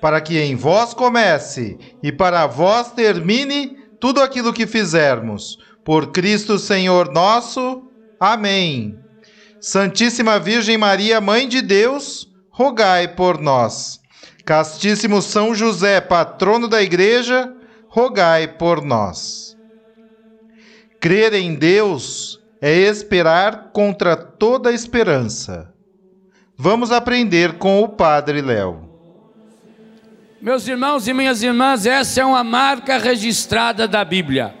para que em vós comece e para vós termine tudo aquilo que fizermos. Por Cristo Senhor nosso. Amém. Santíssima Virgem Maria, Mãe de Deus, rogai por nós. Castíssimo São José, patrono da Igreja, rogai por nós. Crer em Deus é esperar contra toda esperança. Vamos aprender com o Padre Léo. Meus irmãos e minhas irmãs, essa é uma marca registrada da Bíblia.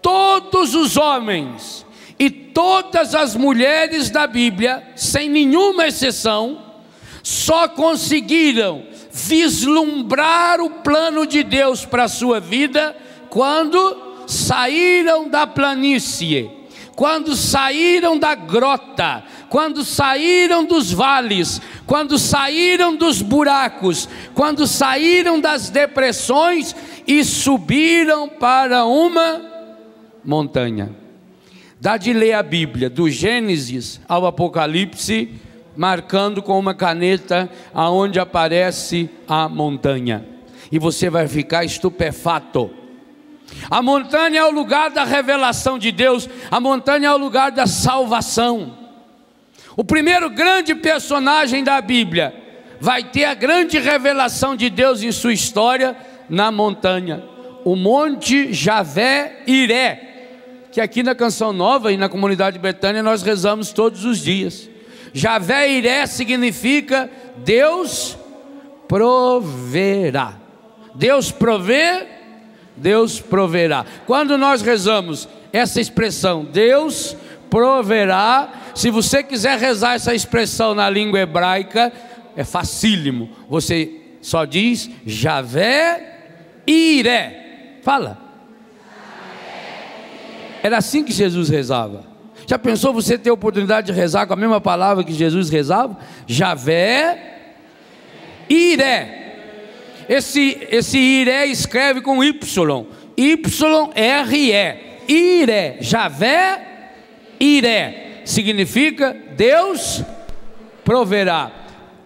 Todos os homens e todas as mulheres da Bíblia, sem nenhuma exceção, só conseguiram vislumbrar o plano de Deus para a sua vida quando saíram da planície, quando saíram da grota, quando saíram dos vales, quando saíram dos buracos, quando saíram das depressões e subiram para uma montanha. Dá de ler a Bíblia, do Gênesis ao Apocalipse, marcando com uma caneta aonde aparece a montanha. E você vai ficar estupefato. A montanha é o lugar da revelação de Deus, a montanha é o lugar da salvação. O primeiro grande personagem da Bíblia vai ter a grande revelação de Deus em sua história na montanha, o Monte Javé Jireh, que aqui na Canção Nova e na Comunidade Betânia nós rezamos todos os dias. Javé Jireh significa Deus proverá. Deus provê, Deus proverá. Quando nós rezamos essa expressão, Deus proverá, se você quiser rezar essa expressão na língua hebraica, é facílimo. Você só diz Javé Jireh. Fala. Era assim que Jesus rezava. Já pensou você ter a oportunidade de rezar com a mesma palavra que Jesus rezava? Javé Jireh. Esse Jireh escreve com Y. Y-R-E. Jireh. Javé Jireh significa Deus proverá.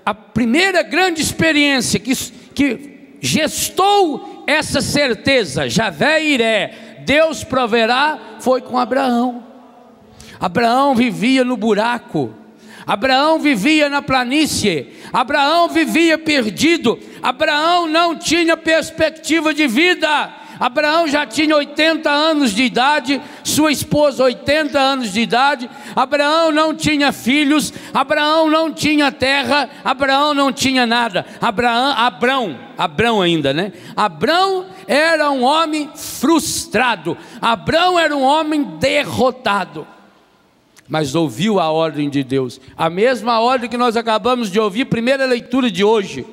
A primeira grande experiência que gestou essa certeza, Javé Jireh, Deus proverá, foi com Abraão. Abraão vivia no buraco, Abraão vivia na planície, Abraão vivia perdido, Abraão não tinha perspectiva de vida. Abraão já tinha 80 anos de idade, sua esposa 80 anos de idade, Abraão não tinha filhos, Abraão não tinha terra, Abraão não tinha nada. Abraão ainda, né? Abraão era um homem frustrado, Abraão era um homem derrotado, mas ouviu a ordem de Deus, a mesma ordem que nós acabamos de ouvir, primeira leitura de hoje,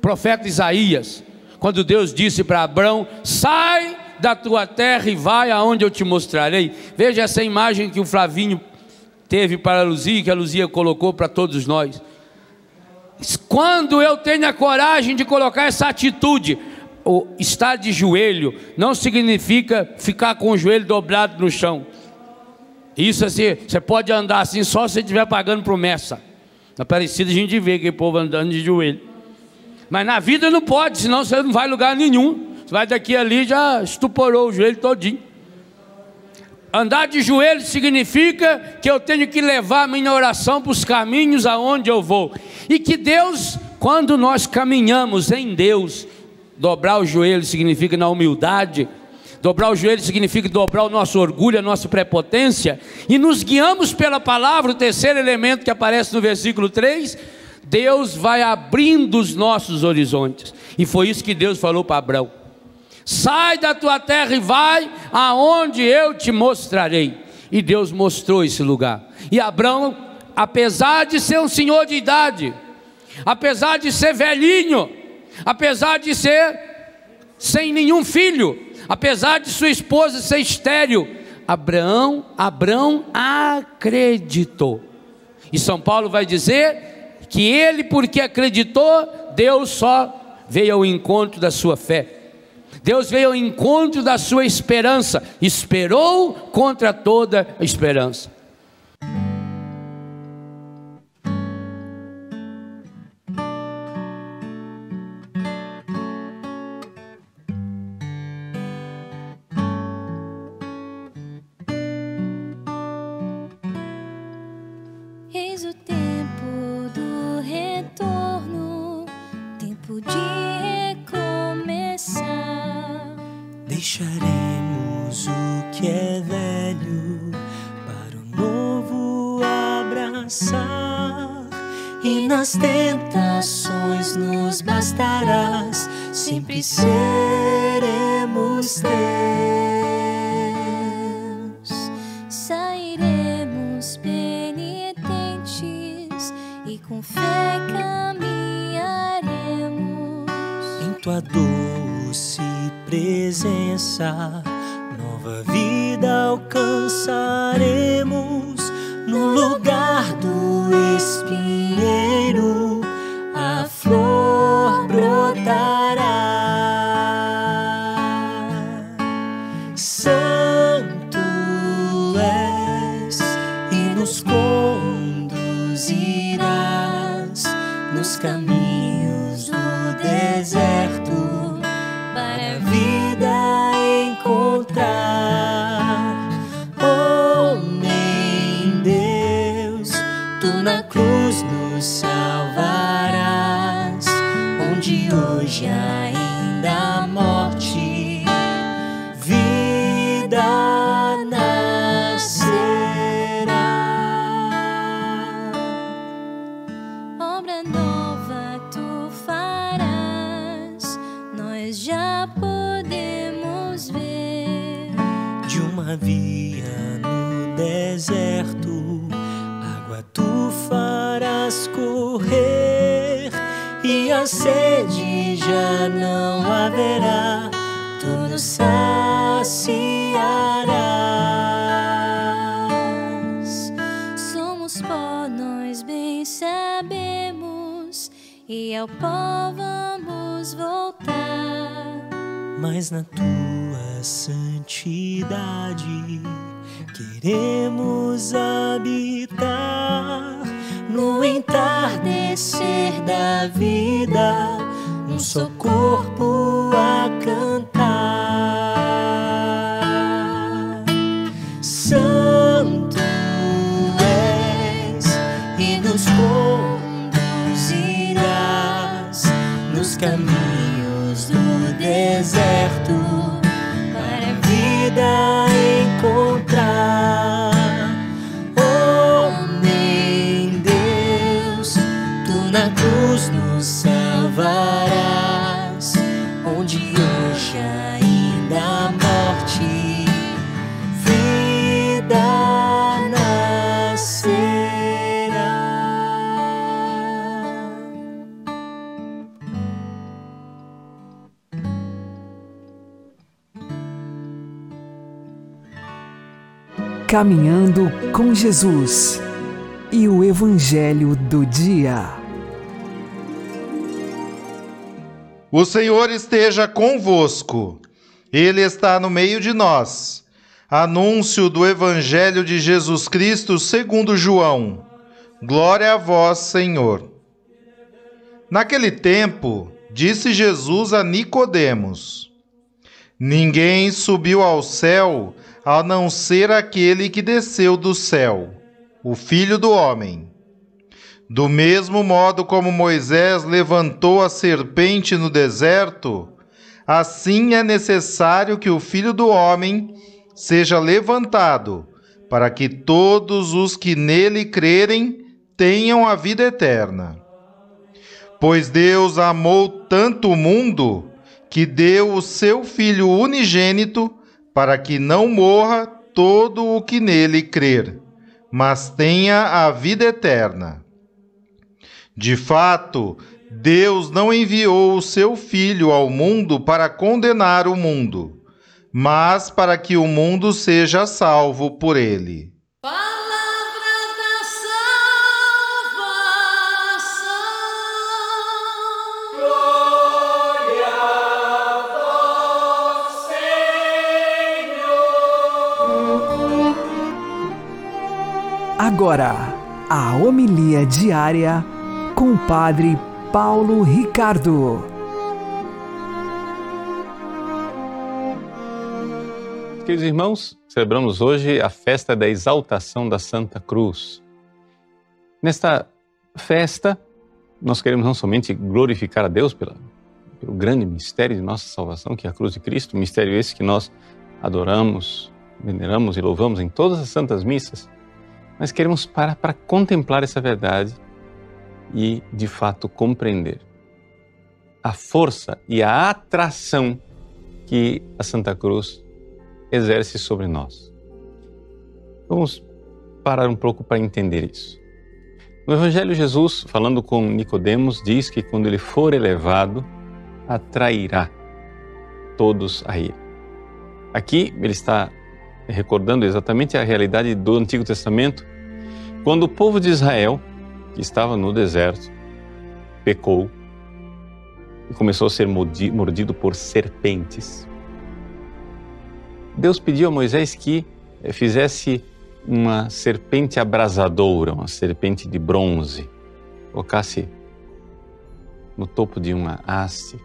profeta Isaías, quando Deus disse para Abraão, sai da tua terra e vai aonde eu te mostrarei. Veja essa imagem que o Flavinho teve para a Luzia, que a Luzia colocou para todos nós. Quando eu tenho a coragem de colocar essa atitude, estar de joelho não significa ficar com o joelho dobrado no chão. Isso assim, você pode andar assim só se estiver pagando promessa. Na Aparecida a gente vê aquele povo andando de joelho. Mas na vida não pode, senão você não vai a lugar nenhum. Você vai daqui ali e já estuporou o joelho todinho. Andar de joelho significa que eu tenho que levar a minha oração para os caminhos aonde eu vou. E que Deus, quando nós caminhamos em Deus, dobrar o joelho significa na humildade, Dobrar o joelho significa dobrar o nosso orgulho, a nossa prepotência, e nos guiamos pela palavra. O terceiro elemento que aparece no versículo 3, Deus vai abrindo os nossos horizontes, e foi isso que Deus falou para Abraão: sai da tua terra e vai aonde eu te mostrarei. E Deus mostrou esse lugar, e Abraão, apesar de ser um senhor de idade, apesar de ser velhinho, apesar de ser sem nenhum filho, apesar de sua esposa ser estéril, Abraão acreditou. E São Paulo vai dizer que ele, porque acreditou, Deus só veio ao encontro da sua fé, Deus veio ao encontro da sua esperança, esperou contra toda a esperança. Nova vida alcançaremos no lugar do espinheiro, a flor brotará. Santo és e nos conduzirás nos caminhos do deserto para a vida. Homem Deus, tu na cruz nos salvarás, onde hoje ainda há morte, vida nascerá. Obra nova tu farás, nós já podemos ver. Via no deserto, água tu farás correr, e a sede já não haverá, tu nos saciarás. Somos pó, nós bem sabemos, e ao pó vamos voltar, mas na tua santidade queremos habitar. No entardecer da vida, um só corpo a cantar. Santo és e nos conduzirás nos caminhos do deserto, vida encontrar. Homem Deus, tu na cruz nos salvarás, onde hoje ainda há morte, vida nascerá. Caminhando com Jesus e o Evangelho do Dia. O Senhor esteja convosco, Ele está no meio de nós. Anúncio do Evangelho de Jesus Cristo segundo João. Glória a vós, Senhor. Naquele tempo, disse Jesus a Nicodemos: ninguém subiu ao céu a não ser aquele que desceu do céu, o Filho do Homem. Do mesmo modo como Moisés levantou a serpente no deserto, assim é necessário que o Filho do Homem seja levantado, para que todos os que nele crerem tenham a vida eterna. Pois Deus amou tanto o mundo, que deu o seu Filho unigênito, para que não morra todo o que nele crer, mas tenha a vida eterna. De fato, Deus não enviou o seu Filho ao mundo para condenar o mundo, mas para que o mundo seja salvo por ele. Agora, a homilia diária com o Padre Paulo Ricardo. Queridos irmãos, celebramos hoje a festa da exaltação da Santa Cruz. Nesta festa, nós queremos não somente glorificar a Deus pelo grande mistério de nossa salvação, que é a cruz de Cristo, mistério esse que nós adoramos, veneramos e louvamos em todas as santas missas, mas queremos parar para contemplar essa verdade e, de fato, compreender a força e a atração que a Santa Cruz exerce sobre nós. Vamos parar um pouco para entender isso. No Evangelho, Jesus, falando com Nicodemos, diz que quando ele for elevado, atrairá todos a ele. Aqui, ele está recordando exatamente a realidade do Antigo Testamento, quando o povo de Israel, que estava no deserto, pecou e começou a ser mordido por serpentes. Deus pediu a Moisés que fizesse uma serpente abrasadora, uma serpente de bronze, colocasse no topo de uma haste.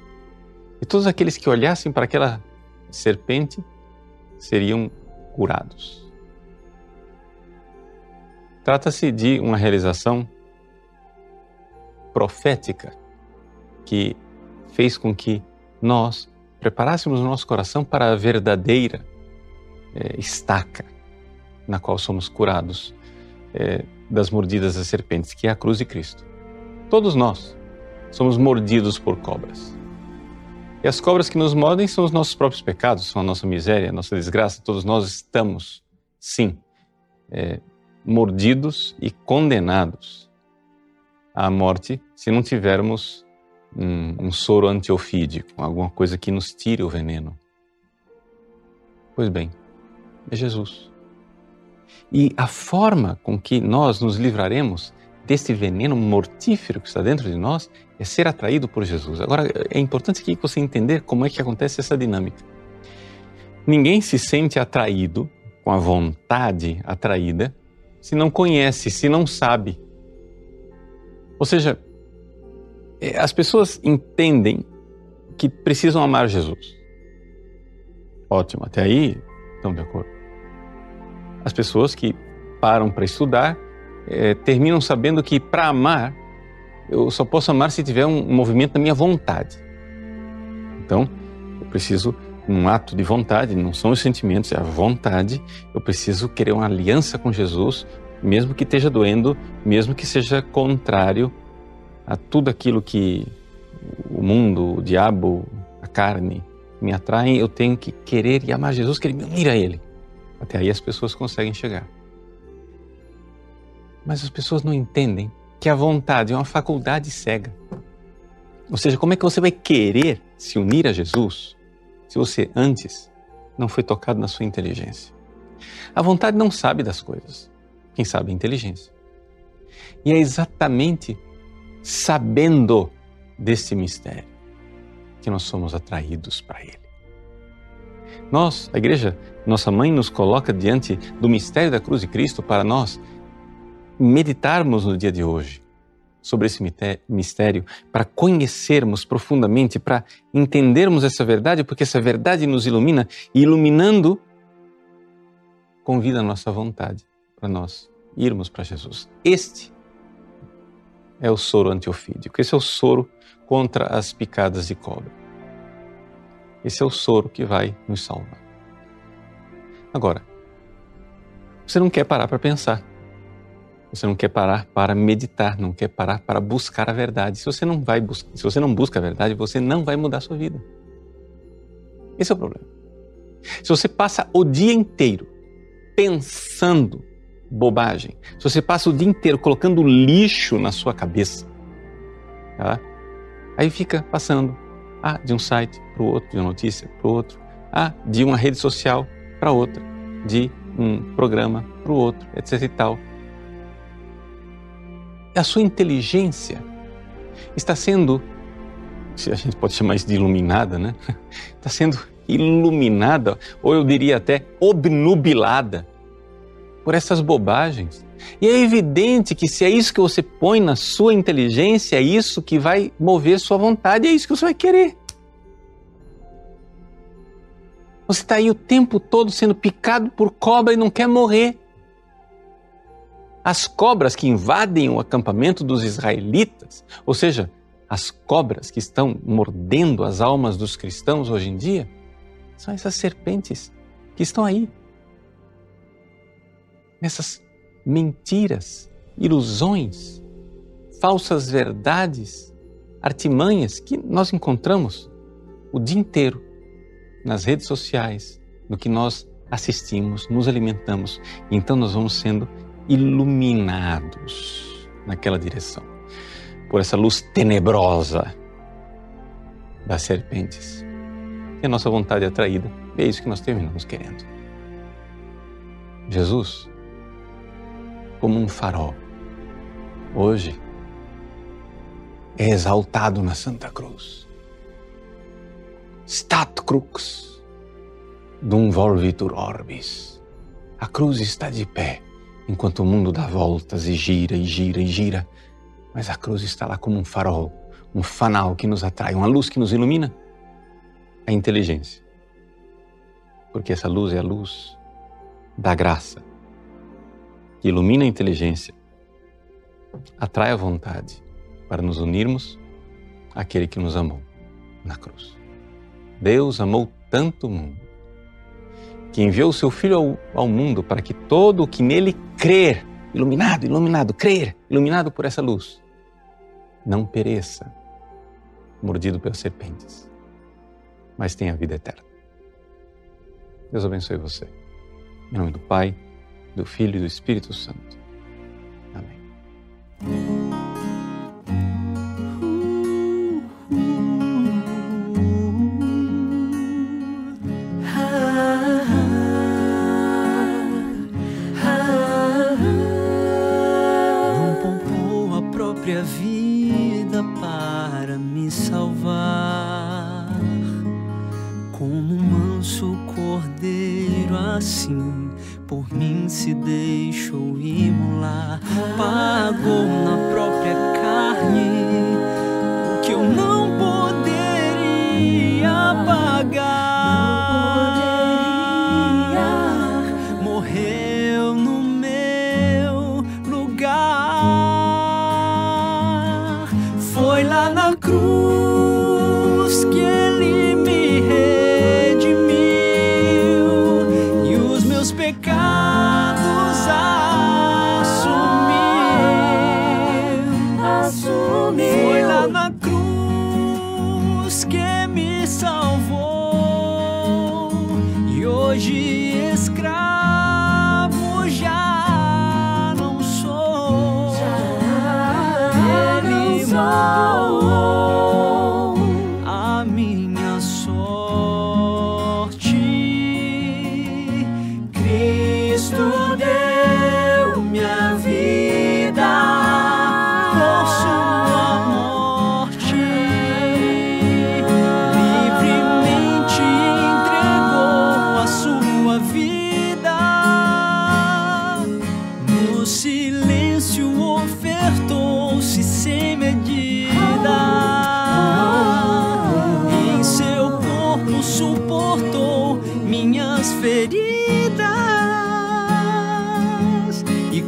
E todos aqueles que olhassem para aquela serpente seriam curados. Trata-se de uma realização profética que fez com que nós preparássemos o nosso coração para a verdadeira estaca na qual somos curados das mordidas das serpentes, que é a cruz de Cristo. Todos nós somos mordidos por cobras. E as cobras que nos mordem são os nossos próprios pecados, são a nossa miséria, a nossa desgraça. Todos nós estamos, sim, mordidos e condenados à morte se não tivermos um soro antiofídico, alguma coisa que nos tire o veneno. Pois bem, é Jesus. E a forma com que nós nos livraremos desse veneno mortífero que está dentro de nós é ser atraído por Jesus. Agora, é importante aqui você entender como é que acontece essa dinâmica. Ninguém se sente atraído, com a vontade atraída, se não conhece, se não sabe. Ou seja, as pessoas entendem que precisam amar Jesus. Ótimo, até aí estão de acordo. As pessoas que param para estudar terminam sabendo que para amar, eu só posso amar se tiver um movimento da minha vontade. Então, eu preciso, num ato de vontade, não são os sentimentos, é a vontade, eu preciso querer uma aliança com Jesus, mesmo que esteja doendo, mesmo que seja contrário a tudo aquilo que o mundo, o diabo, a carne me atraem, eu tenho que querer e amar Jesus, querer me unir a Ele. Até aí as pessoas conseguem chegar. Mas as pessoas não entendem que a vontade é uma faculdade cega. Ou seja, como é que você vai querer se unir a Jesus se você antes não foi tocado na sua inteligência? A vontade não sabe das coisas. Quem sabe é a inteligência. E é exatamente sabendo desse mistério que nós somos atraídos para ele. Nós, a Igreja, nossa mãe nos coloca diante do mistério da cruz de Cristo para nós meditarmos no dia de hoje sobre esse mistério, para conhecermos profundamente, para entendermos essa verdade, porque essa verdade nos ilumina e, iluminando, convida a nossa vontade para nós irmos para Jesus. Este é o soro antiofídico, esse é o soro contra as picadas de cobra. Esse é o soro que vai nos salvar. Agora, você não quer parar para pensar. Você não quer parar para meditar, não quer parar para buscar a verdade. Se você não busca a verdade, você não vai mudar a sua vida. Esse é o problema. Se você passa o dia inteiro pensando bobagem, se você passa o dia inteiro colocando lixo na sua cabeça, tá? Aí fica passando de um site para o outro, de uma notícia para o outro, de uma rede social para outra, de um programa para o outro, etc e tal. A sua inteligência está sendo, se a gente pode chamar isso de iluminada, né? Está sendo iluminada, ou eu diria até obnubilada por essas bobagens. E é evidente que se é isso que você põe na sua inteligência, é isso que vai mover sua vontade, é isso que você vai querer. Você está aí o tempo todo sendo picado por cobra e não quer morrer. As cobras que invadem o acampamento dos israelitas, ou seja, as cobras que estão mordendo as almas dos cristãos hoje em dia, são essas serpentes que estão aí, nessas mentiras, ilusões, falsas verdades, artimanhas que nós encontramos o dia inteiro nas redes sociais, no que nós assistimos, nos alimentamos. Então nós vamos sendo iluminados naquela direção, por essa luz tenebrosa das serpentes. E a nossa vontade é atraída, e é isso que nós terminamos querendo. Jesus, como um farol, hoje é exaltado na Santa Cruz. Stat crux dum volvitur orbis. A cruz está de pé, enquanto o mundo dá voltas e gira, e gira, e gira. Mas a cruz está lá como um farol, um fanal que nos atrai, uma luz que nos ilumina. A inteligência. Porque essa luz é a luz da graça, que ilumina a inteligência, atrai a vontade para nos unirmos àquele que nos amou na cruz. Deus amou tanto o mundo que enviou o seu Filho ao mundo para que todo o que nele crer, iluminado por essa luz, não pereça, mordido pelas serpentes, mas tenha vida eterna. Deus abençoe você. Em nome do Pai, do Filho e do Espírito Santo. Amém. Não poupou a própria vida para me salvar, como um manso cordeiro assim por mim se deixou imolar. Pagou na própria carne o que eu não poderia pagar. Morreu no meu lugar. Foi lá na cruz que ele me redimiu, e os meus pecados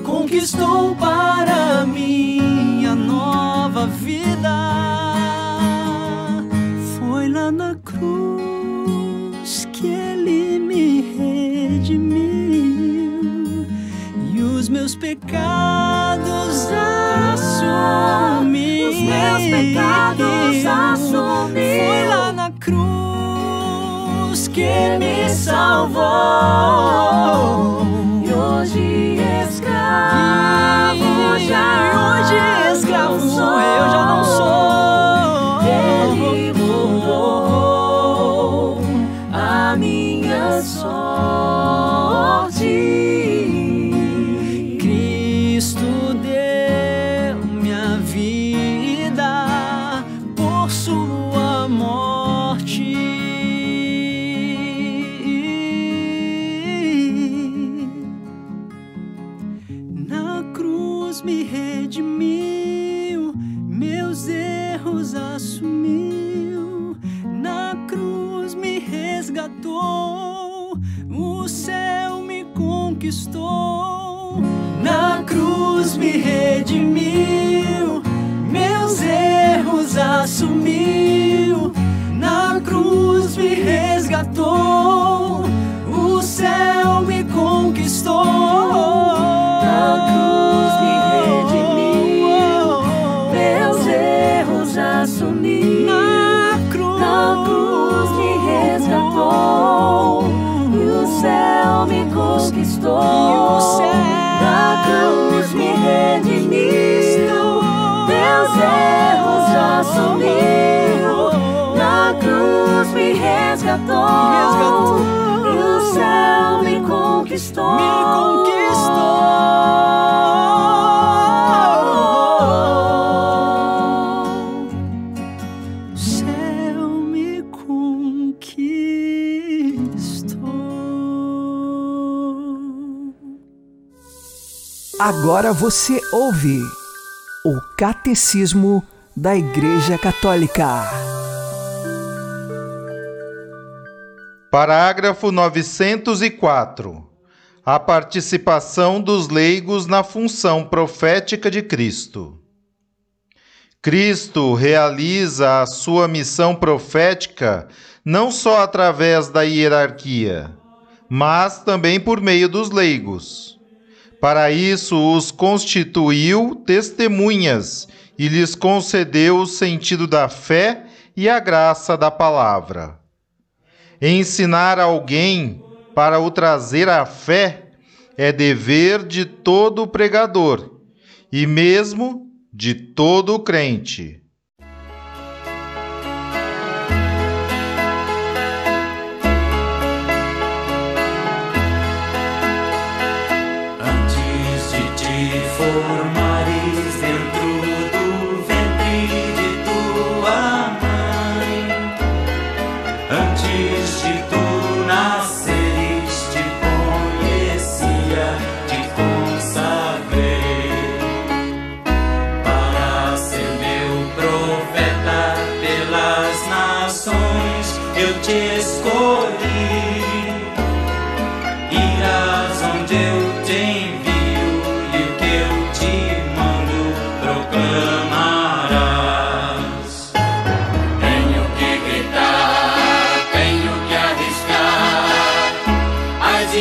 conquistou para mim a nova vida. Foi lá na cruz os meus pecados assumi. Os meus pecados assumi. Foi lá na cruz que me salvou. E hoje escravo já. Hoje escravo sou. Eu já não sou. Ele mudou a minha sorte. Estou na cruz, me redimiu, meus erros assumiu. Na cruz me resgatou, o céu me conquistou. Na cruz me redimiu, meus erros assumiu. Na cruz me resgatou, e o céu me conquistou. E o céu na cruz me redimiu, meus erros assumiu. Na cruz me resgatou, e o céu me conquistou. Agora você ouve o Catecismo da Igreja Católica. Parágrafo 904. A participação dos leigos na função profética de Cristo. Cristo realiza a sua missão profética não só através da hierarquia, mas também por meio dos leigos. Para isso os constituiu testemunhas e lhes concedeu o sentido da fé e a graça da palavra. Ensinar alguém para o trazer à fé é dever de todo pregador e mesmo de todo crente. Mas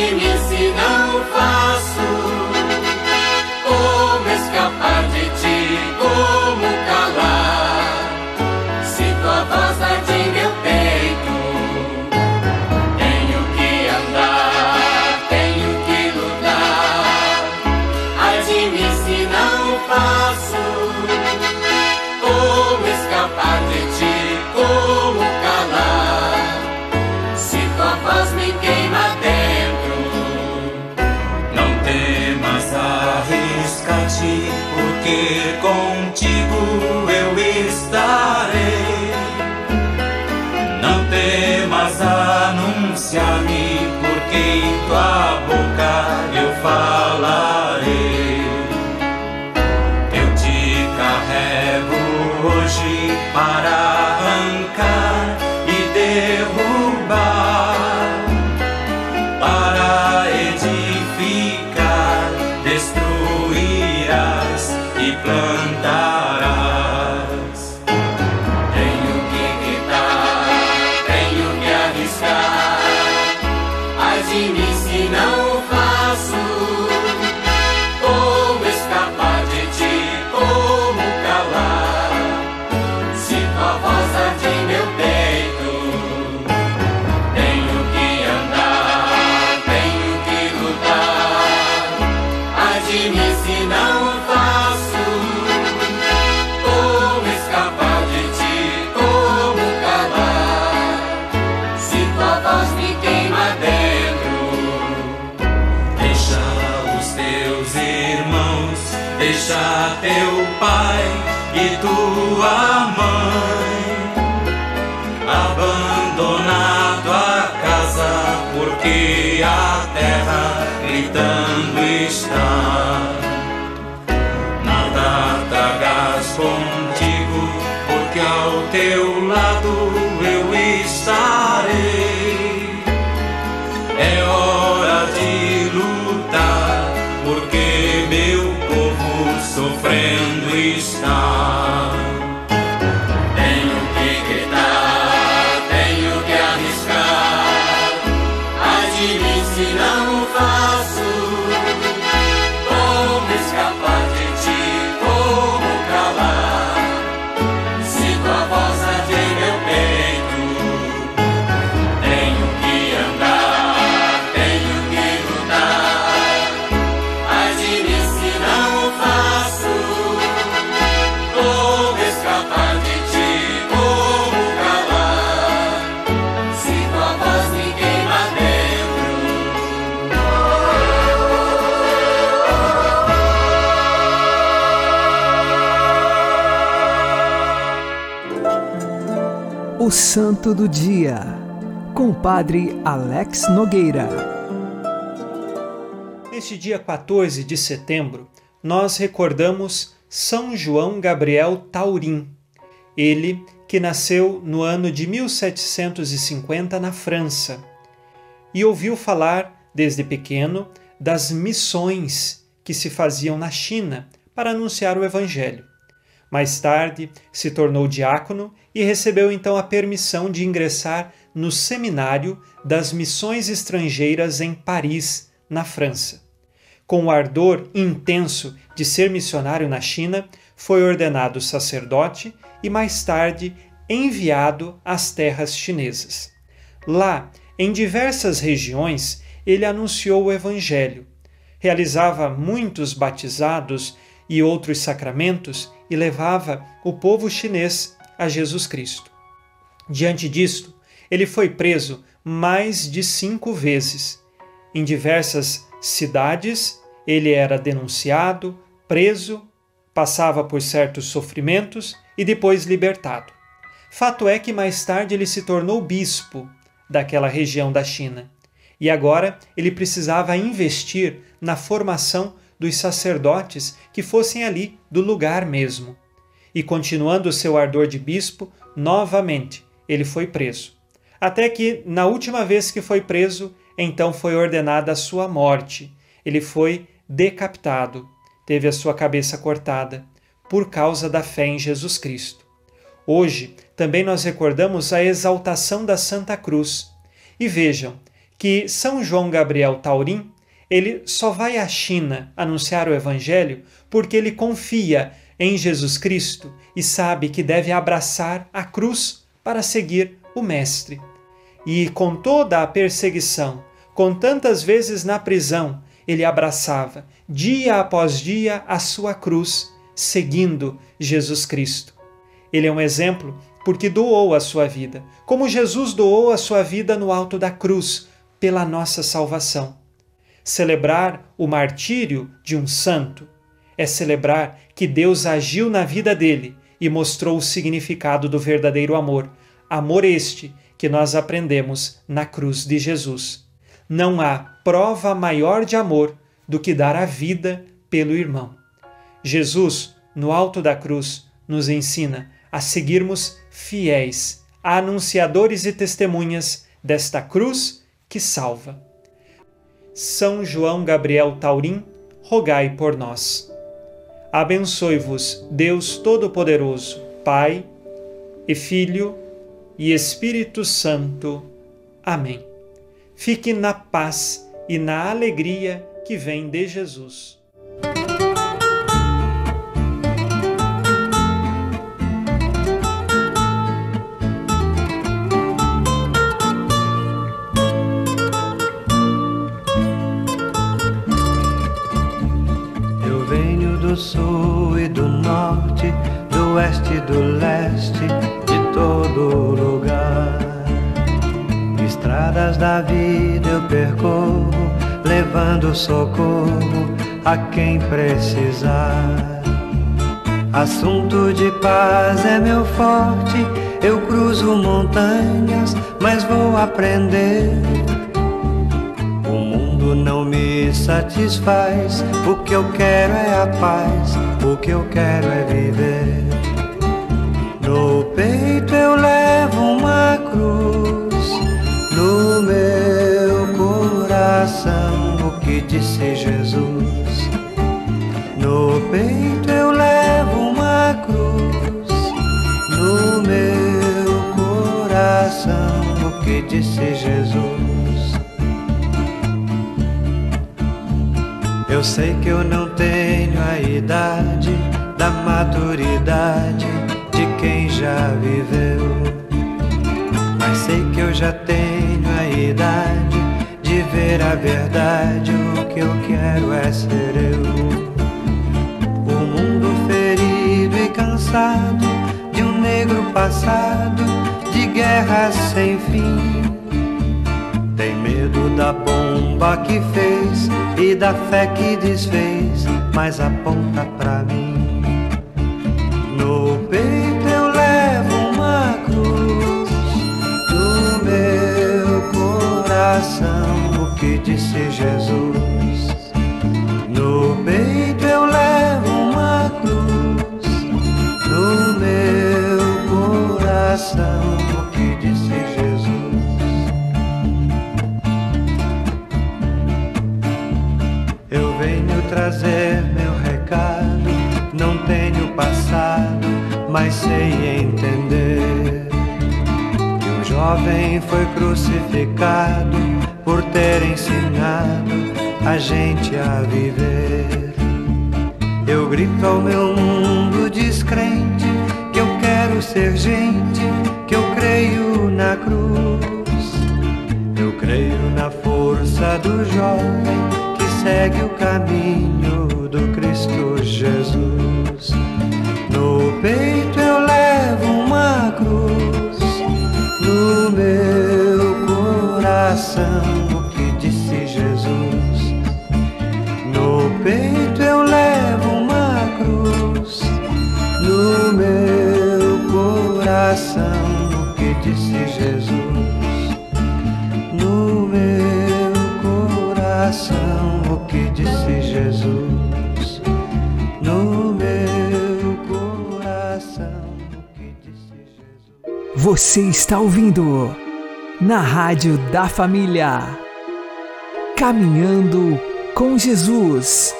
de mim se não faço. Deixa teu pai e tua mãe, abandonar tua casa, porque a terra gritando está. Nada tragas contigo, porque ao teu lado eu estarei. É hora de lutar, porque meu povo sofrendo está. Tenho que gritar, tenho que arriscar, ai de mim se não faço. Como escapar de ti, como calar? Sinto a voz de meu peito. Tenho que andar, tenho que lutar, ai de mim se não faço. Como escapar de ti, como calar? Sinto a voz me queima dentro. O Santo do Dia, com o Padre Alex Nogueira. Neste dia 14 de setembro, nós recordamos São João Gabriel Taurin, ele que nasceu no ano de 1750 na França e ouviu falar, desde pequeno, das missões que se faziam na China para anunciar o Evangelho. Mais tarde, se tornou diácono e recebeu então a permissão de ingressar no Seminário das Missões Estrangeiras em Paris, na França. Com o ardor intenso de ser missionário na China, foi ordenado sacerdote e mais tarde enviado às terras chinesas. Lá, em diversas regiões, ele anunciou o Evangelho, realizava muitos batizados e outros sacramentos e levava o povo chinês a Jesus Cristo. Diante disto, ele foi preso mais de 5 vezes. Em diversas cidades, ele era denunciado, preso, passava por certos sofrimentos e depois libertado. Fato é que mais tarde ele se tornou bispo daquela região da China. E agora ele precisava investir na formação dos sacerdotes que fossem ali do lugar mesmo. E continuando o seu ardor de bispo, novamente ele foi preso. Até que, na última vez que foi preso, então foi ordenada a sua morte. Ele foi decapitado, teve a sua cabeça cortada, por causa da fé em Jesus Cristo. Hoje, também nós recordamos a exaltação da Santa Cruz. E vejam que São João Gabriel Taurin, ele só vai à China anunciar o Evangelho porque ele confia em Jesus Cristo e sabe que deve abraçar a cruz para seguir o Mestre. E com toda a perseguição, com tantas vezes na prisão, ele abraçava dia após dia a sua cruz, seguindo Jesus Cristo. Ele é um exemplo porque doou a sua vida, como Jesus doou a sua vida no alto da cruz, pela nossa salvação. Celebrar o martírio de um santo é celebrar que Deus agiu na vida dele e mostrou o significado do verdadeiro amor. Amor este que nós aprendemos na cruz de Jesus. Não há prova maior de amor do que dar a vida pelo irmão. Jesus, no alto da cruz, nos ensina a seguirmos fiéis, anunciadores e testemunhas desta cruz que salva. São João Gabriel Taurin, rogai por nós. Abençoe-vos, Deus Todo-Poderoso, Pai e Filho e Espírito Santo. Amém. Fique na paz e na alegria que vem de Jesus. Do sul e do norte, do oeste e do leste, de todo lugar. Estradas da vida eu percorro, levando socorro a quem precisar. Assunto de paz é meu forte, eu cruzo montanhas, mas vou aprender. O mundo não me satisfaz, o que eu quero é a paz, o que eu quero é viver. No peito eu levo uma cruz, no meu coração o que disse Jesus. No peito eu levo uma cruz, no meu coração o que disse Jesus. Eu sei que eu não tenho a idade da maturidade de quem já viveu, mas sei que eu já tenho a idade de ver a verdade. O que eu quero é ser eu. Cansado de um negro passado, de guerras sem fim, tem medo da bomba que fez e da fé que desfez, mas aponta pra mim. No peito eu levo uma cruz, no meu coração o que disse Jesus. No peito eu levo uma cruz, no meu coração o que disse Jesus. Eu venho trazer meu recado, não tenho passado, mas sei entender que um jovem foi crucificado por ter ensinado a gente a viver. Eu grito ao meu mundo descrente que eu quero ser gente, que eu creio na cruz. Eu creio na força do jovem que segue o caminho do Cristo Jesus. No peito eu levo uma cruz, no meu coração o que disse Jesus. No peito eu levo uma cruz, no meu coração o que disse Jesus. No meu coração o que disse Jesus. No meu coração o que disse Jesus. Você está ouvindo na Rádio da Família, Caminhando com Jesus.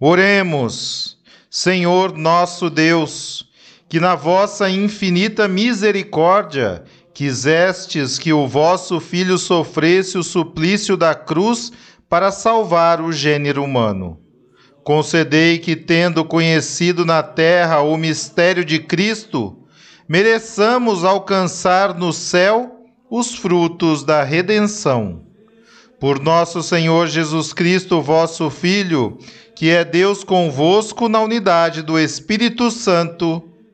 Oremos. Senhor nosso Deus, que na vossa infinita misericórdia quisestes que o vosso Filho sofresse o suplício da cruz para salvar o gênero humano, concedei que, tendo conhecido na terra o mistério de Cristo, mereçamos alcançar no céu os frutos da redenção. Por nosso Senhor Jesus Cristo, vosso Filho, que é Deus convosco na unidade do Espírito Santo.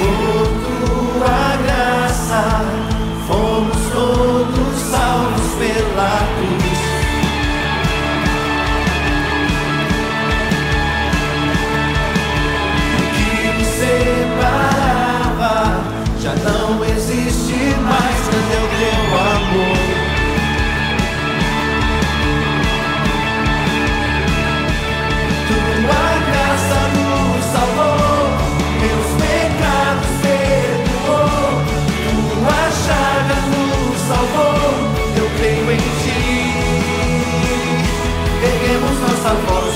Por tua graça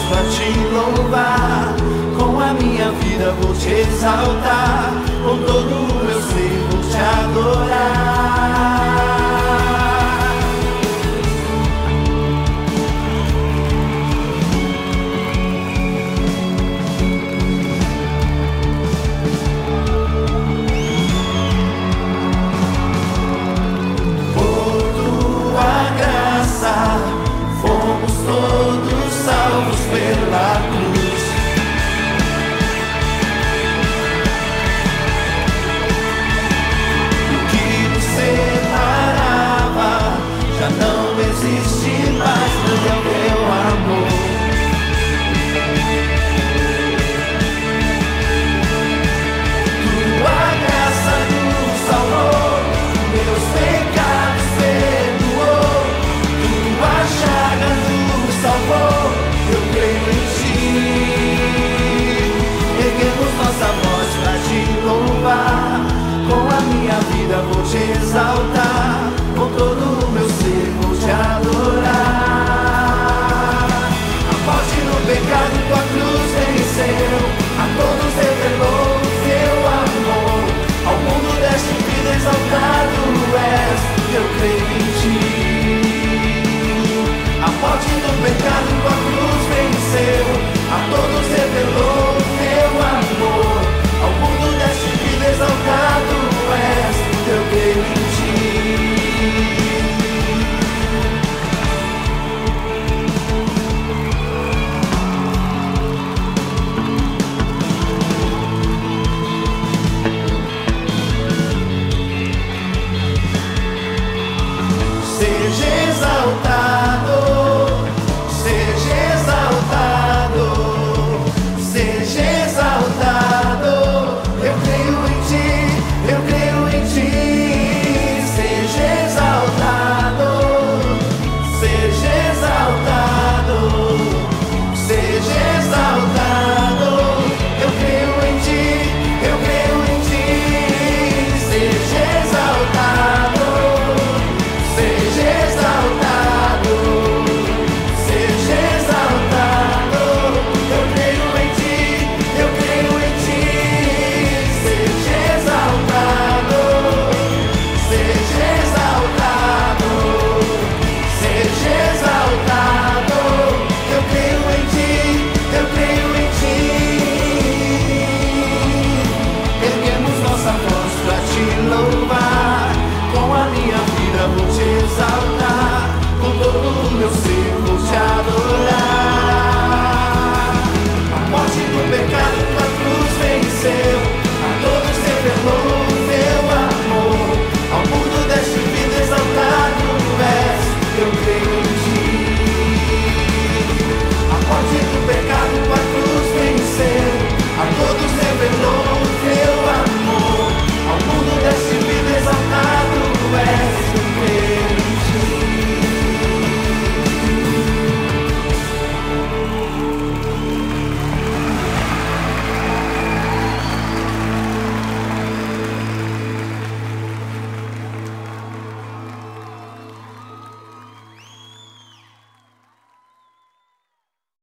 pra te louvar, com a minha vida vou te exaltar, com todo o meu ser vou te adorar.